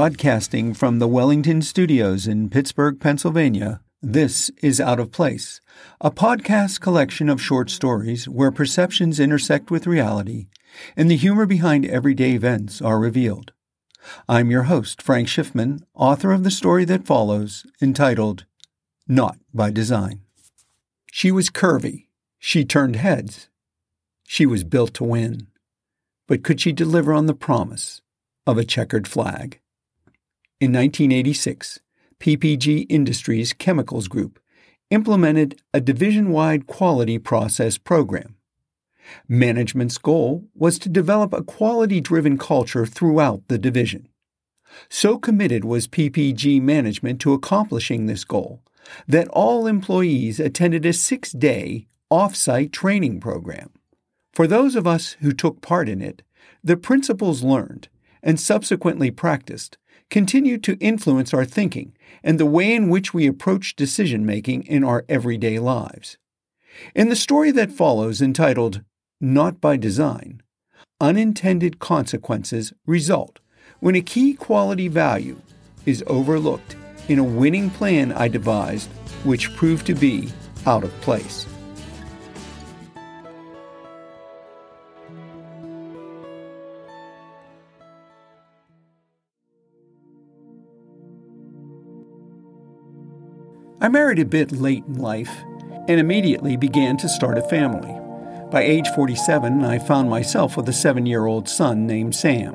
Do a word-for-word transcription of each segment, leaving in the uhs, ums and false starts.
Broadcasting from the Wellington Studios in Pittsburgh, Pennsylvania, this is Out of Place, a podcast collection of short stories where perceptions intersect with reality and the humor behind everyday events are revealed. I'm your host, Frank Schiffman, author of the story that follows, entitled Not by Design. She was curvy. She turned heads. She was built to win. But could she deliver on the promise of a checkered flag? In nineteen eighty-six, P P G Industries Chemicals Group implemented a division-wide quality process program. Management's goal was to develop a quality-driven culture throughout the division. So committed was P P G management to accomplishing this goal that all employees attended a six-day off-site training program. For those of us who took part in it, the principles learned and subsequently practiced continue to influence our thinking and the way in which we approach decision-making in our everyday lives. In the story that follows, entitled Not by Design, unintended consequences result when a key quality value is overlooked in a winning plan I devised, which proved to be out of place. I married a bit late in life and immediately began to start a family. By age forty-seven, I found myself with a seven-year-old son named Sam.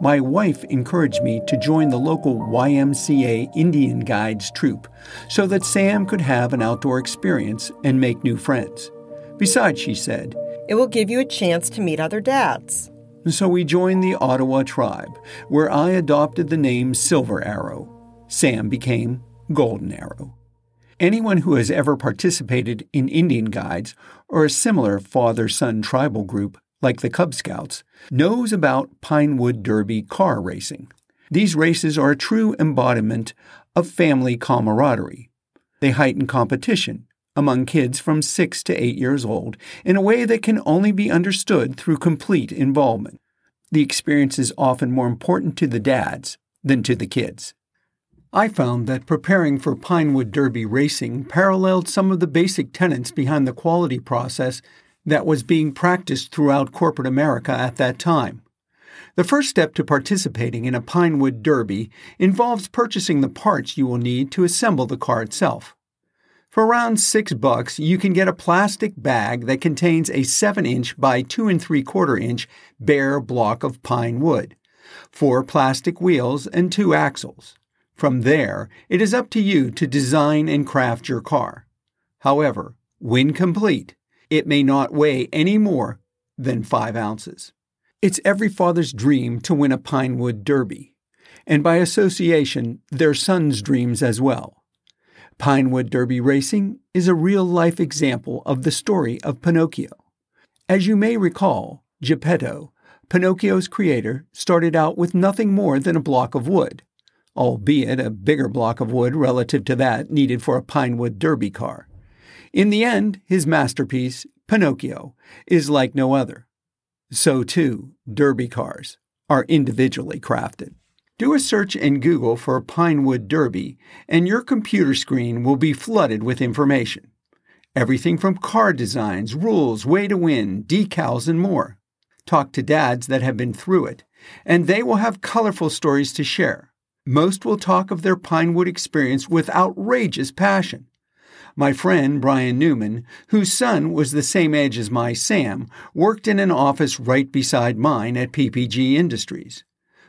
My wife encouraged me to join the local Y M C A Indian Guides troupe so that Sam could have an outdoor experience and make new friends. Besides, she said, it will give you a chance to meet other dads. So we joined the Ottawa tribe, where I adopted the name Silver Arrow. Sam became Golden Arrow. Anyone who has ever participated in Indian Guides or a similar father-son tribal group like the Cub Scouts knows about Pinewood Derby car racing. These races are a true embodiment of family camaraderie. They heighten competition among kids from six to eight years old in a way that can only be understood through complete involvement. The experience is often more important to the dads than to the kids. I found that preparing for Pinewood Derby racing paralleled some of the basic tenets behind the quality process that was being practiced throughout corporate America at that time. The first step to participating in a Pinewood Derby involves purchasing the parts you will need to assemble the car itself. For around six bucks, you can get a plastic bag that contains a seven-inch by two and three-quarter-inch bare block of pine wood, four plastic wheels, and two axles. From there, it is up to you to design and craft your car. However, when complete, it may not weigh any more than five ounces. It's every father's dream to win a Pinewood Derby, and by association, their son's dreams as well. Pinewood Derby racing is a real-life example of the story of Pinocchio. As you may recall, Geppetto, Pinocchio's creator, started out with nothing more than a block of wood, albeit a bigger block of wood relative to that needed for a Pinewood Derby car. In the end, his masterpiece, Pinocchio, is like no other. So, too, derby cars are individually crafted. Do a search in Google for Pinewood Derby, and your computer screen will be flooded with information. Everything from car designs, rules, way to win, decals, and more. Talk to dads that have been through it, and they will have colorful stories to share. Most will talk of their Pinewood experience with outrageous passion. My friend, Brian Newman, whose son was the same age as my Sam, worked in an office right beside mine at P P G Industries.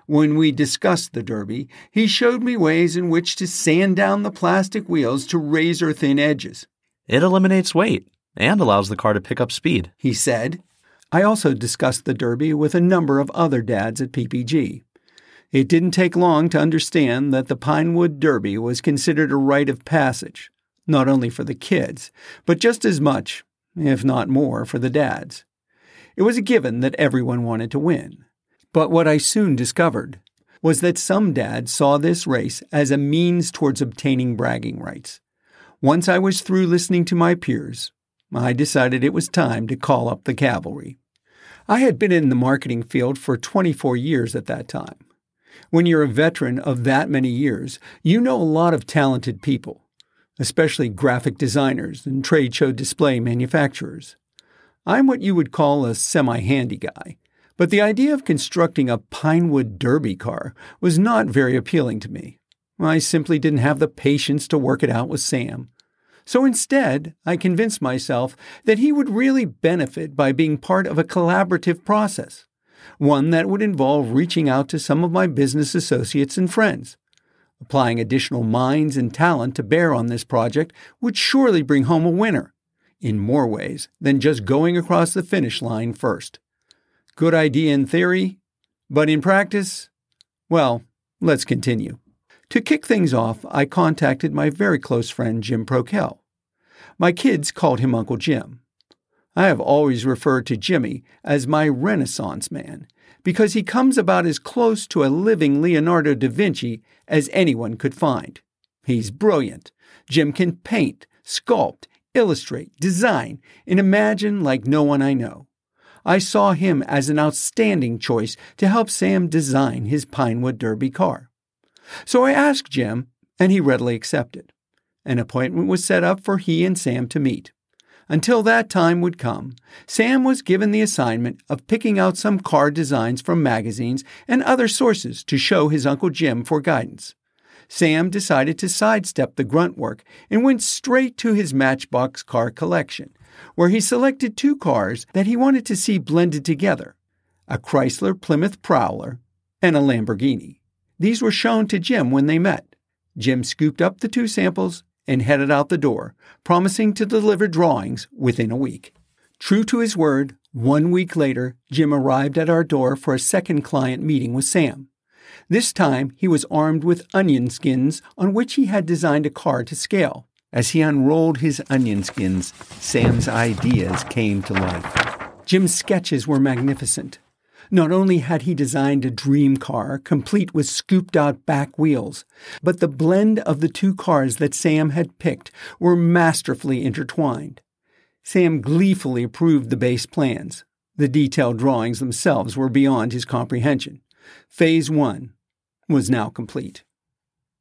When we discussed the Derby, he showed me ways in which to sand down the plastic wheels to razor-thin edges. It eliminates weight and allows the car to pick up speed, he said. I also discussed the Derby with a number of other dads at P P G. It didn't take long to understand that the Pinewood Derby was considered a rite of passage, not only for the kids, but just as much, if not more, for the dads. It was a given that everyone wanted to win. But what I soon discovered was that some dads saw this race as a means towards obtaining bragging rights. Once I was through listening to my peers, I decided it was time to call up the cavalry. I had been in the marketing field for twenty-four years at that time. when you're a veteran of that many years, you know a lot of talented people, especially graphic designers and trade show display manufacturers. I'm what you would call a semi-handy guy, but the idea of constructing a Pinewood Derby car was not very appealing to me. I simply didn't have the patience to work it out with Sam. So instead, I convinced myself that he would really benefit by being part of a collaborative process, one that would involve reaching out to some of my business associates and friends. Applying additional minds and talent to bear on this project would surely bring home a winner, in more ways than just going across the finish line first. Good idea in theory, but in practice, well, let's continue. To kick things off, I contacted my very close friend Jim Prokel. My kids called him Uncle Jim. I have always referred to Jimmy as my Renaissance man, because he comes about as close to a living Leonardo da Vinci as anyone could find. He's brilliant. Jim can paint, sculpt, illustrate, design, and imagine like no one I know. I saw him as an outstanding choice to help Sam design his Pinewood Derby car. So I asked Jim, and he readily accepted. An appointment was set up for he and Sam to meet. Until that time would come, Sam was given the assignment of picking out some car designs from magazines and other sources to show his Uncle Jim for guidance. Sam decided to sidestep the grunt work and went straight to his Matchbox car collection, where he selected two cars that he wanted to see blended together, a Chrysler Plymouth Prowler and a Lamborghini. These were shown to Jim when they met. Jim scooped up the two samples and headed out the door, promising to deliver drawings within a week. True to his word, one week later, Jim arrived at our door for a second client meeting with Sam. This time, he was armed with onion skins on which he had designed a car to scale. As he unrolled his onion skins, Sam's ideas came to life. Jim's sketches were magnificent. Not only had he designed a dream car, complete with scooped-out back wheels, but the blend of the two cars that Sam had picked were masterfully intertwined. Sam gleefully approved the base plans. The detailed drawings themselves were beyond his comprehension. Phase one was now complete.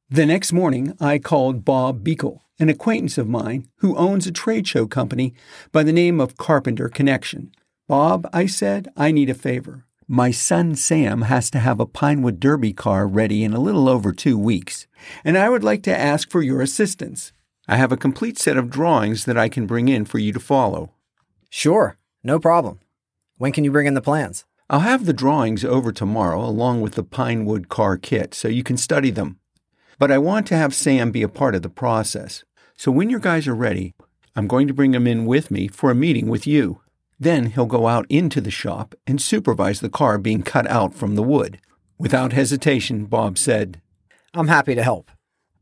The next morning, I called Bob Beekle, an acquaintance of mine who owns a trade show company by the name of Carpenter Connection. "Bob," I said, "I need a favor. My son Sam has to have a Pinewood Derby car ready in a little over two weeks, and I would like to ask for your assistance. I have a complete set of drawings that I can bring in for you to follow." "Sure, no problem. When can you bring in the plans?" "I'll have the drawings over tomorrow along with the Pinewood car kit so you can study them. But I want to have Sam be a part of the process. So when your guys are ready, I'm going to bring him in with me for a meeting with you. Then he'll go out into the shop and supervise the car being cut out from the wood." Without hesitation, Bob said, "I'm happy to help."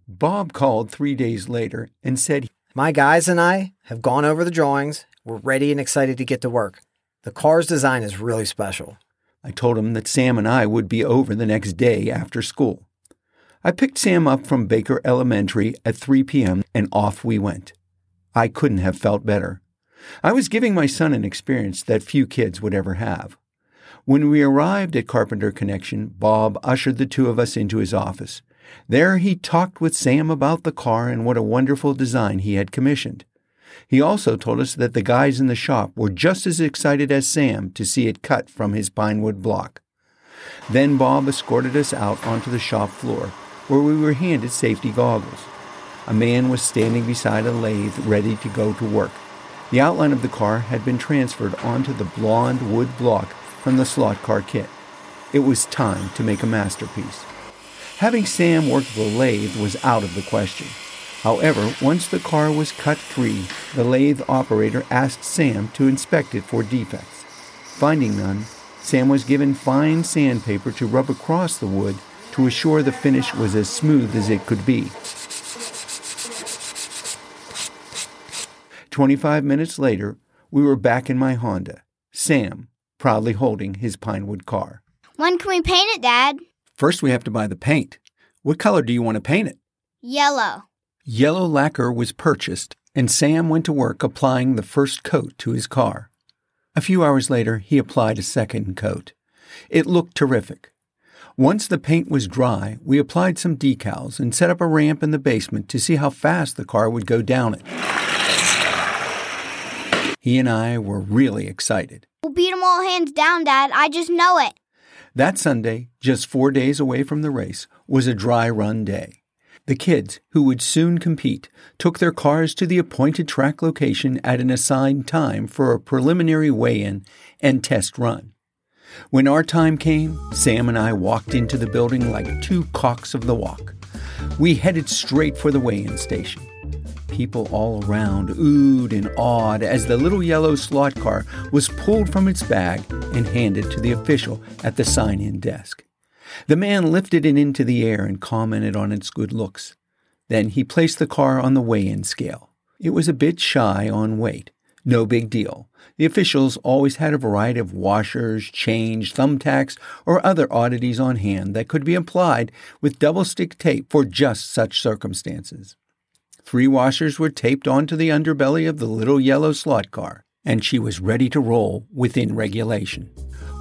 Bob called three days later and said, "My guys and I have gone over the drawings. We're ready and excited to get to work. The car's design is really special." I told him that Sam and I would be over the next day after school. I picked Sam up from Baker Elementary at three p.m. and off we went. I couldn't have felt better. I was giving my son an experience that few kids would ever have. When we arrived at Carpenter Connection, Bob ushered the two of us into his office. There he talked with Sam about the car and what a wonderful design he had commissioned. He also told us that the guys in the shop were just as excited as Sam to see it cut from his Pinewood block. Then Bob escorted us out onto the shop floor, where we were handed safety goggles. A man was standing beside a lathe ready to go to work. The outline of the car had been transferred onto the blonde wood block from the slot car kit. It was time to make a masterpiece. Having Sam work the lathe was out of the question. However, once the car was cut free, the lathe operator asked Sam to inspect it for defects. Finding none, Sam was given fine sandpaper to rub across the wood to assure the finish was as smooth as it could be. Twenty-five minutes later, we were back in my Honda, Sam proudly holding his Pinewood car. "When can we paint it, Dad?" "First we have to buy the paint. What color do you want to paint it?" "Yellow." Yellow lacquer was purchased, and Sam went to work applying the first coat to his car. A few hours later, he applied a second coat. It looked terrific. Once the paint was dry, we applied some decals and set up a ramp in the basement to see how fast the car would go down it. He and I were really excited. We'll beat them all hands down, Dad. I just know it. That Sunday, just four days away from the race, was a dry run day. The kids, who would soon compete, took their cars to the appointed track location at an assigned time for a preliminary weigh-in and test run. When our time came, Sam and I walked into the building like two cocks of the walk. We headed straight for the weigh-in station. People all around oohed and awed as the little yellow slot car was pulled from its bag and handed to the official at the sign-in desk. The man lifted it into the air and commented on its good looks. Then he placed the car on the weigh-in scale. It was a bit shy on weight. No big deal. The officials always had a variety of washers, change, thumbtacks, or other oddities on hand that could be applied with double-stick tape for just such circumstances. Three washers were taped onto the underbelly of the little yellow slot car, and she was ready to roll within regulation.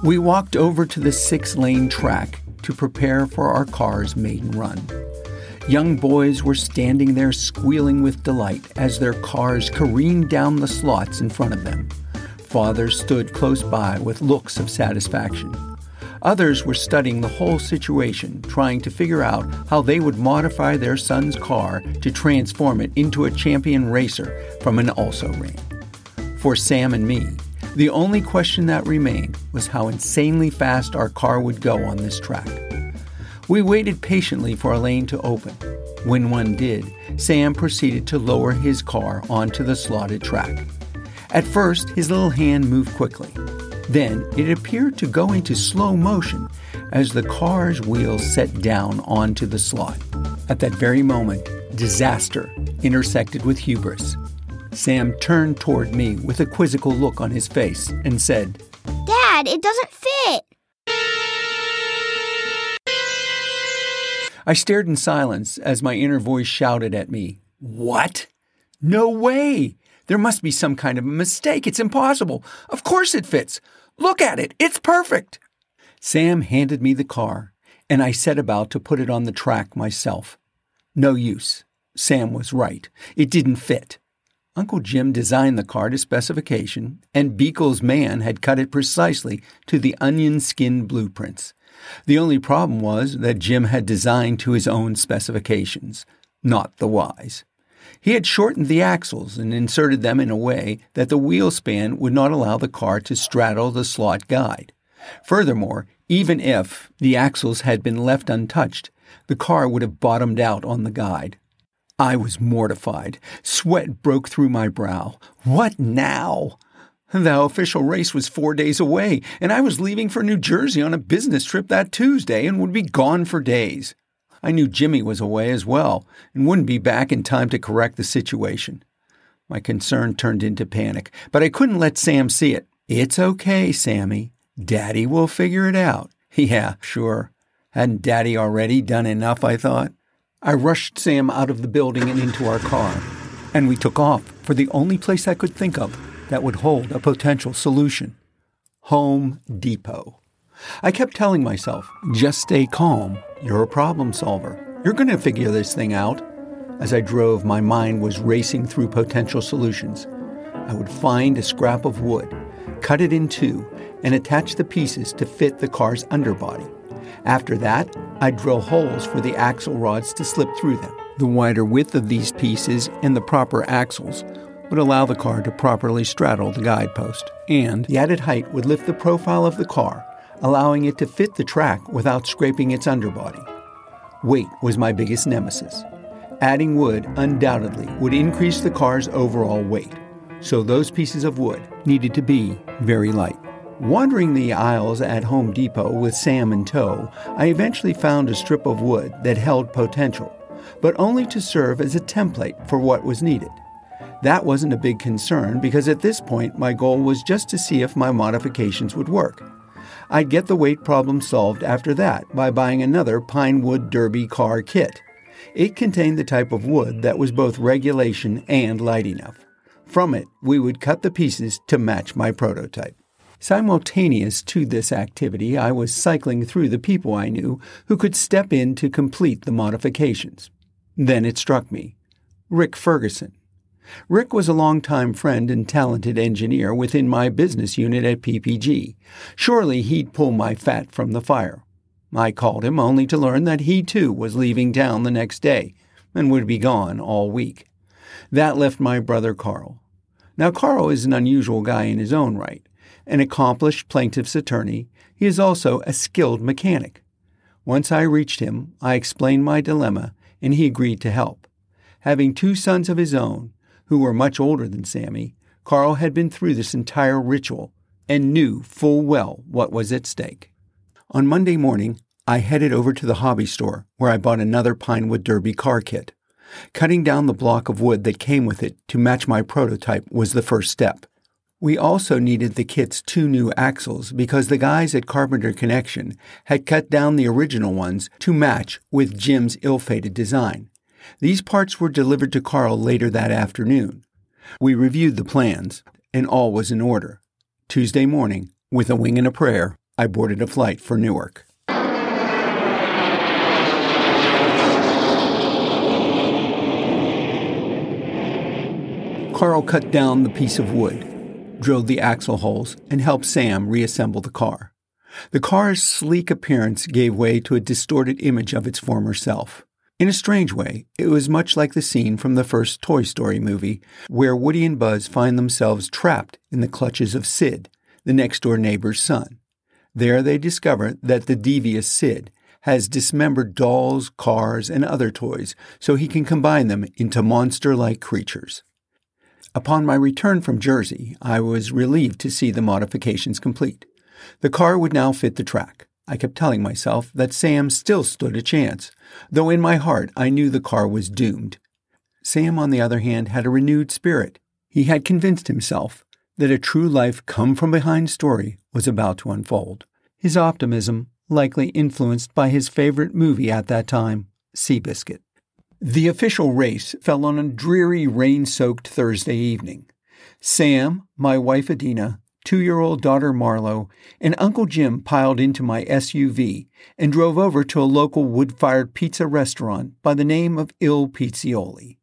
We walked over to the six-lane track to prepare for our car's maiden run. Young boys were standing there squealing with delight as their cars careened down the slots in front of them. Fathers stood close by with looks of satisfaction. Others were studying the whole situation, trying to figure out how they would modify their son's car to transform it into a champion racer from an also-ran. For Sam and me, the only question that remained was how insanely fast our car would go on this track. We waited patiently for a lane to open. When one did, Sam proceeded to lower his car onto the slotted track. At first, his little hand moved quickly. Then it appeared to go into slow motion as the car's wheels set down onto the slot. At that very moment, disaster intersected with hubris. Sam turned toward me with a quizzical look on his face and said, "Dad, it doesn't fit." I stared in silence as my inner voice shouted at me, "What? No way! There must be some kind of a mistake. It's impossible. Of course it fits. Look at it. It's perfect." Sam handed me the car, and I set about to put it on the track myself. No use. Sam was right. It didn't fit. Uncle Jim designed the car to specification, and Beekle's man had cut it precisely to the onion skin blueprints. The only problem was that Jim had designed to his own specifications, not the Y's. He had shortened the axles and inserted them in a way that the wheel span would not allow the car to straddle the slot guide. Furthermore, even if the axles had been left untouched, the car would have bottomed out on the guide. I was mortified. Sweat broke through my brow. What now? The official race was four days away, and I was leaving for New Jersey on a business trip that Tuesday and would be gone for days. I knew Jimmy was away as well and wouldn't be back in time to correct the situation. My concern turned into panic, but I couldn't let Sam see it. "It's okay, Sammy. Daddy will figure it out." Yeah, sure. Hadn't Daddy already done enough, I thought? I rushed Sam out of the building and into our car, and we took off for the only place I could think of that would hold a potential solution: Home Depot. I kept telling myself, just stay calm, you're a problem solver, you're going to figure this thing out. As I drove, my mind was racing through potential solutions. I would find a scrap of wood, cut it in two, and attach the pieces to fit the car's underbody. After that, I'd drill holes for the axle rods to slip through them. The wider width of these pieces and the proper axles would allow the car to properly straddle the guidepost, and the added height would lift the profile of the car, allowing it to fit the track without scraping its underbody. Weight was my biggest nemesis. Adding wood undoubtedly would increase the car's overall weight, so those pieces of wood needed to be very light. Wandering the aisles at Home Depot with Sam in tow, I eventually found a strip of wood that held potential, but only to serve as a template for what was needed. That wasn't a big concern because at this point my goal was just to see if my modifications would work. I'd get the weight problem solved after that by buying another Pinewood Derby car kit. It contained the type of wood that was both regulation and light enough. From it, we would cut the pieces to match my prototype. Simultaneous to this activity, I was cycling through the people I knew who could step in to complete the modifications. Then it struck me. Rick Ferguson. Rick was a longtime friend and talented engineer within my business unit at P P G. Surely he'd pull my fat from the fire. I called him only to learn that he too was leaving town the next day and would be gone all week. That left my brother Carl. Now, Carl is an unusual guy in his own right. An accomplished plaintiff's attorney, he is also a skilled mechanic. Once I reached him, I explained my dilemma, and he agreed to help. Having two sons of his own, who were much older than Sammy, Carl had been through this entire ritual and knew full well what was at stake. On Monday morning, I headed over to the hobby store where I bought another Pinewood Derby car kit. Cutting down the block of wood that came with it to match my prototype was the first step. We also needed the kit's two new axles because the guys at Carpenter Connection had cut down the original ones to match with Jim's ill-fated design. These parts were delivered to Carl later that afternoon. We reviewed the plans, and all was in order. Tuesday morning, with a wing and a prayer, I boarded a flight for Newark. Carl cut down the piece of wood, drilled the axle holes, and helped Sam reassemble the car. The car's sleek appearance gave way to a distorted image of its former self. In a strange way, it was much like the scene from the first Toy Story movie, where Woody and Buzz find themselves trapped in the clutches of Sid, the next-door neighbor's son. There they discover that the devious Sid has dismembered dolls, cars, and other toys so he can combine them into monster-like creatures. Upon my return from Jersey, I was relieved to see the modifications complete. The car would now fit the track. I kept telling myself that Sam still stood a chance, though in my heart I knew the car was doomed. Sam, on the other hand, had a renewed spirit. He had convinced himself that a true life come-from-behind story was about to unfold. His optimism, likely influenced by his favorite movie at that time, Seabiscuit. The official race fell on a dreary, rain-soaked Thursday evening. Sam, my wife Adina, two-year-old daughter Marlo, and Uncle Jim piled into my S U V and drove over to a local wood-fired pizza restaurant by the name of Il Pizzioli.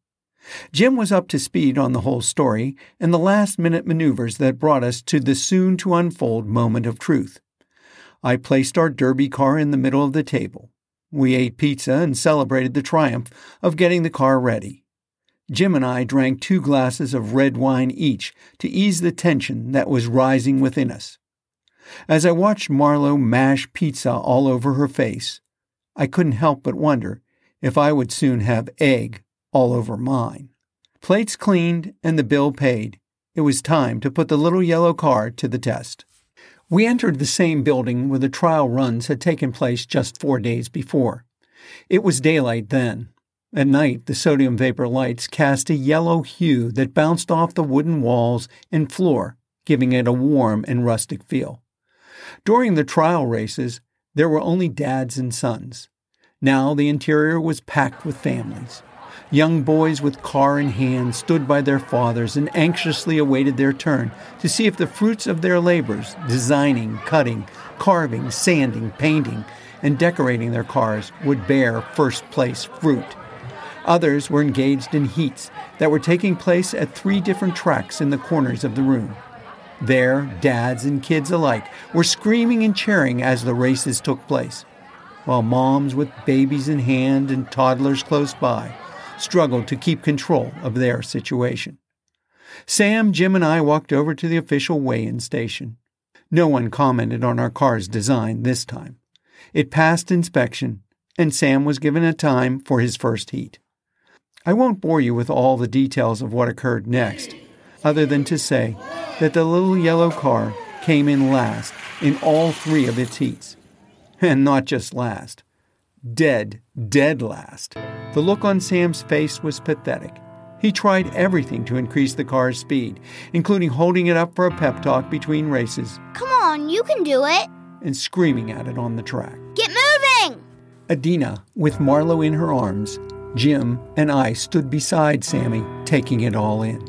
Jim was up to speed on the whole story and the last-minute maneuvers that brought us to the soon-to-unfold moment of truth. I placed our derby car in the middle of the table. We ate pizza and celebrated the triumph of getting the car ready. Jim and I drank two glasses of red wine each to ease the tension that was rising within us. As I watched Marlo mash pizza all over her face, I couldn't help but wonder if I would soon have egg all over mine. Plates cleaned and the bill paid, it was time to put the little yellow car to the test. We entered the same building where the trial runs had taken place just four days before. It was daylight then. At night, the sodium vapor lights cast a yellow hue that bounced off the wooden walls and floor, giving it a warm and rustic feel. During the trial races, there were only dads and sons. Now the interior was packed with families. Young boys with car in hand stood by their fathers and anxiously awaited their turn to see if the fruits of their labors, designing, cutting, carving, sanding, painting, and decorating their cars, would bear first-place fruit. Others were engaged in heats that were taking place at three different tracks in the corners of the room. There, dads and kids alike were screaming and cheering as the races took place, while moms with babies in hand and toddlers close by struggled to keep control of their situation. Sam, Jim, and I walked over to the official weigh-in station. No one commented on our car's design this time. It passed inspection, and Sam was given a time for his first heat. I won't bore you with all the details of what occurred next, other than to say that the little yellow car came in last in all three of its heats. And not just last. Dead, dead last. The look on Sam's face was pathetic. He tried everything to increase the car's speed, including holding it up for a pep talk between races. Come on, you can do it! And screaming at it on the track. Get moving! Adina, with Marlo in her arms, Jim and I stood beside Sammy, taking it all in.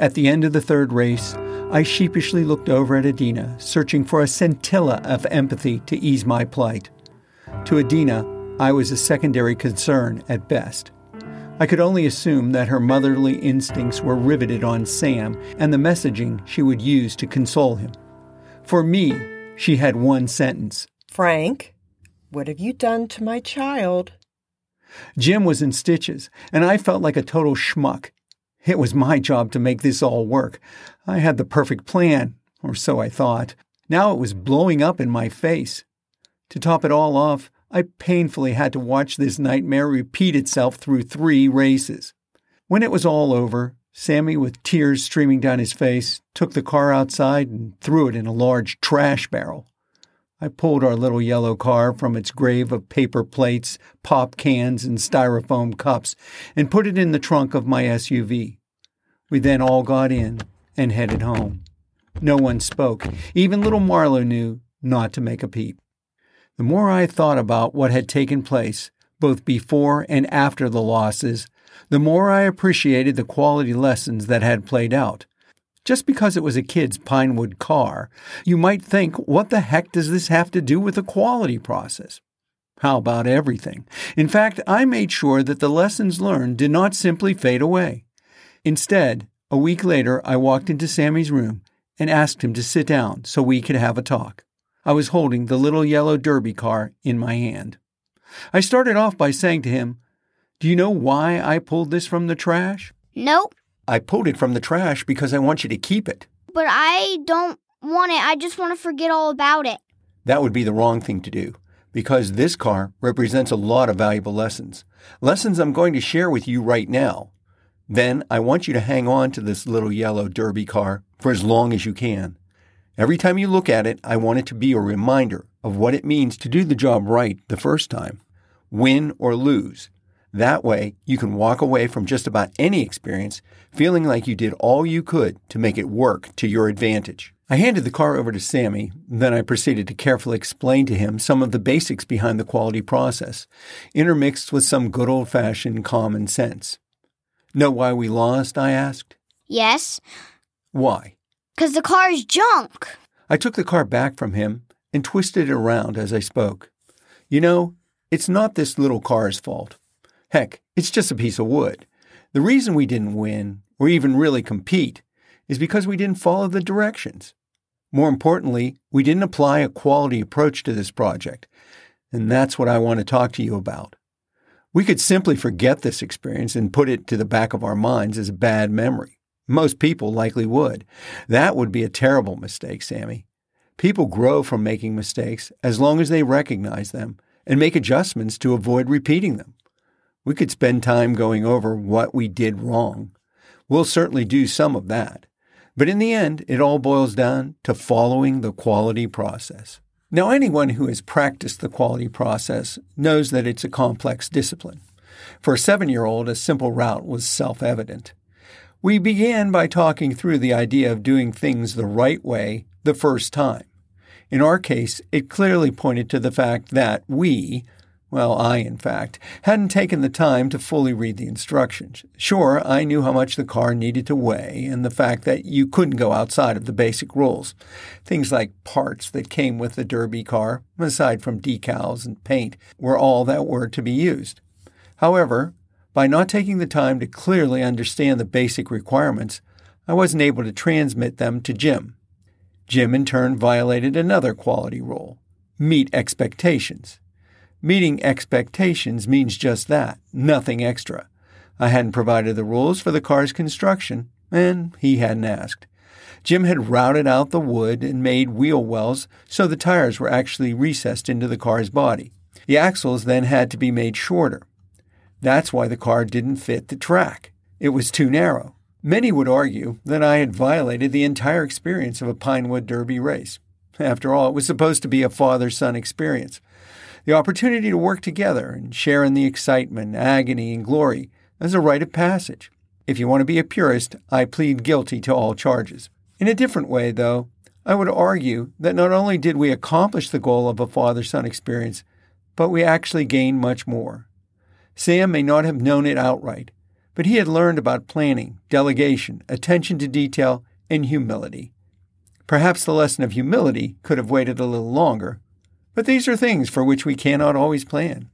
At the end of the third race, I sheepishly looked over at Adina, searching for a scintilla of empathy to ease my plight. To Adina, I was a secondary concern at best. I could only assume that her motherly instincts were riveted on Sam and the messaging she would use to console him. For me, she had one sentence. Frank, what have you done to my child? Jim was in stitches, and I felt like a total schmuck. It was my job to make this all work. I had the perfect plan, or so I thought. Now it was blowing up in my face. To top it all off, I painfully had to watch this nightmare repeat itself through three races. When it was all over, Sammy, with tears streaming down his face, took the car outside and threw it in a large trash barrel. I pulled our little yellow car from its grave of paper plates, pop cans, and styrofoam cups and put it in the trunk of my S U V. We then all got in and headed home. No one spoke. Even little Marlo knew not to make a peep. The more I thought about what had taken place, both before and after the losses, the more I appreciated the quality lessons that had played out. Just because it was a kid's Pinewood car, you might think, what the heck does this have to do with the quality process? How about everything? In fact, I made sure that the lessons learned did not simply fade away. Instead, a week later, I walked into Sammy's room and asked him to sit down so we could have a talk. I was holding the little yellow derby car in my hand. I started off by saying to him, "Do you know why I pulled this from the trash?" "Nope." "I pulled it from the trash because I want you to keep it." "But I don't want it. I just want to forget all about it." "That would be the wrong thing to do, because this car represents a lot of valuable lessons. Lessons I'm going to share with you right now. Then I want you to hang on to this little yellow derby car for as long as you can. Every time you look at it, I want it to be a reminder of what it means to do the job right the first time, win or lose. That way, you can walk away from just about any experience feeling like you did all you could to make it work to your advantage." I handed the car over to Sammy, then I proceeded to carefully explain to him some of the basics behind the quality process, intermixed with some good old-fashioned common sense. "Know why we lost?" I asked. "Yes." "Why?" "Because the car is junk." I took the car back from him and twisted it around as I spoke. "You know, it's not this little car's fault. Heck, it's just a piece of wood. The reason we didn't win, or even really compete, is because we didn't follow the directions. More importantly, we didn't apply a quality approach to this project, and that's what I want to talk to you about. We could simply forget this experience and put it to the back of our minds as a bad memory. Most people likely would. That would be a terrible mistake, Sammy. People grow from making mistakes as long as they recognize them and make adjustments to avoid repeating them. We could spend time going over what we did wrong. We'll certainly do some of that. But in the end, it all boils down to following the quality process." Now, anyone who has practiced the quality process knows that it's a complex discipline. For a seven-year-old, a simple route was self-evident. We began by talking through the idea of doing things the right way the first time. In our case, it clearly pointed to the fact that we, well, I, in fact, hadn't taken the time to fully read the instructions. Sure, I knew how much the car needed to weigh and the fact that you couldn't go outside of the basic rules. Things like parts that came with the derby car, aside from decals and paint, were all that were to be used. However, by not taking the time to clearly understand the basic requirements, I wasn't able to transmit them to Jim. Jim, in turn, violated another quality rule: meet expectations. Meeting expectations means just that, nothing extra. I hadn't provided the rules for the car's construction, and he hadn't asked. Jim had routed out the wood and made wheel wells so the tires were actually recessed into the car's body. The axles then had to be made shorter. That's why the car didn't fit the track. It was too narrow. Many would argue that I had violated the entire experience of a Pinewood Derby race. After all, it was supposed to be a father-son experience. The opportunity to work together and share in the excitement, agony, and glory as a rite of passage. If you want to be a purist, I plead guilty to all charges. In a different way, though, I would argue that not only did we accomplish the goal of a father-son experience, but we actually gained much more. Sam may not have known it outright, but he had learned about planning, delegation, attention to detail, and humility. Perhaps the lesson of humility could have waited a little longer, but these are things for which we cannot always plan.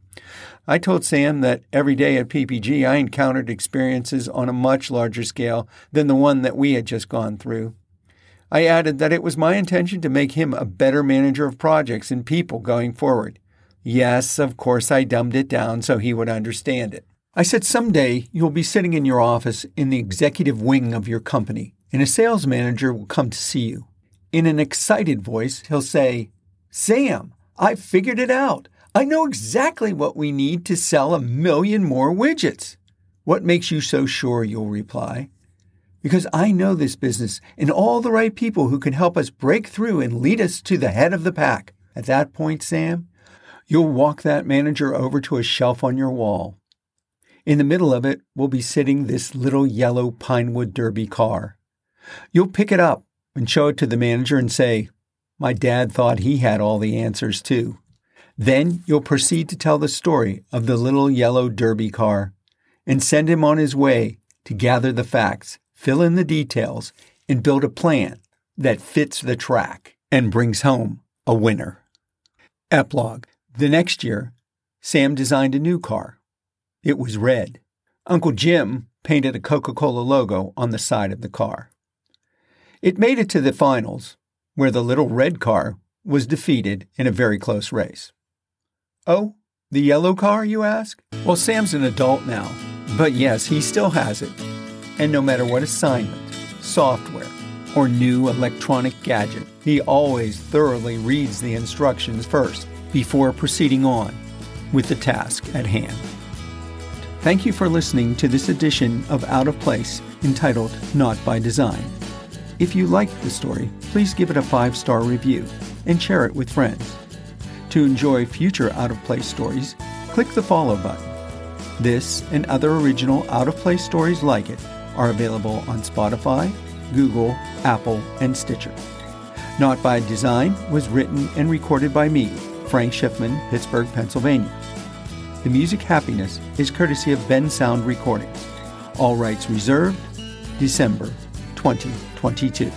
I told Sam that every day at P P G I encountered experiences on a much larger scale than the one that we had just gone through. I added that it was my intention to make him a better manager of projects and people going forward. Yes, of course I dumbed it down so he would understand it. I said someday you'll be sitting in your office in the executive wing of your company, and a sales manager will come to see you. In an excited voice, he'll say, "Sam, I figured it out. I know exactly what we need to sell a million more widgets." "What makes you so sure?" you'll reply. "Because I know this business and all the right people who can help us break through and lead us to the head of the pack." At that point, Sam, you'll walk that manager over to a shelf on your wall. In the middle of it will be sitting this little yellow Pinewood Derby car. You'll pick it up and show it to the manager and say, "My dad thought he had all the answers too." Then you'll proceed to tell the story of the little yellow derby car and send him on his way to gather the facts, fill in the details, and build a plan that fits the track and brings home a winner. Epilogue. The next year, Sam designed a new car. It was red. Uncle Jim painted a Coca-Cola logo on the side of the car. It made it to the finals, where the little red car was defeated in a very close race. Oh, the yellow car, you ask? Well, Sam's an adult now, but yes, he still has it. And no matter what assignment, software, or new electronic gadget, he always thoroughly reads the instructions first before proceeding on with the task at hand. Thank you for listening to this edition of Out of Place, entitled Not by Design. If you liked the story, please give it a five-star review and share it with friends. To enjoy future Out of Place stories, click the follow button. This and other original Out of Place stories like it are available on Spotify, Google, Apple, and Stitcher. Not by Design was written and recorded by me, Frank Schiffman, Pittsburgh, Pennsylvania. The music Happiness is courtesy of Bensound Recordings. All rights reserved, December twenty twenty-two.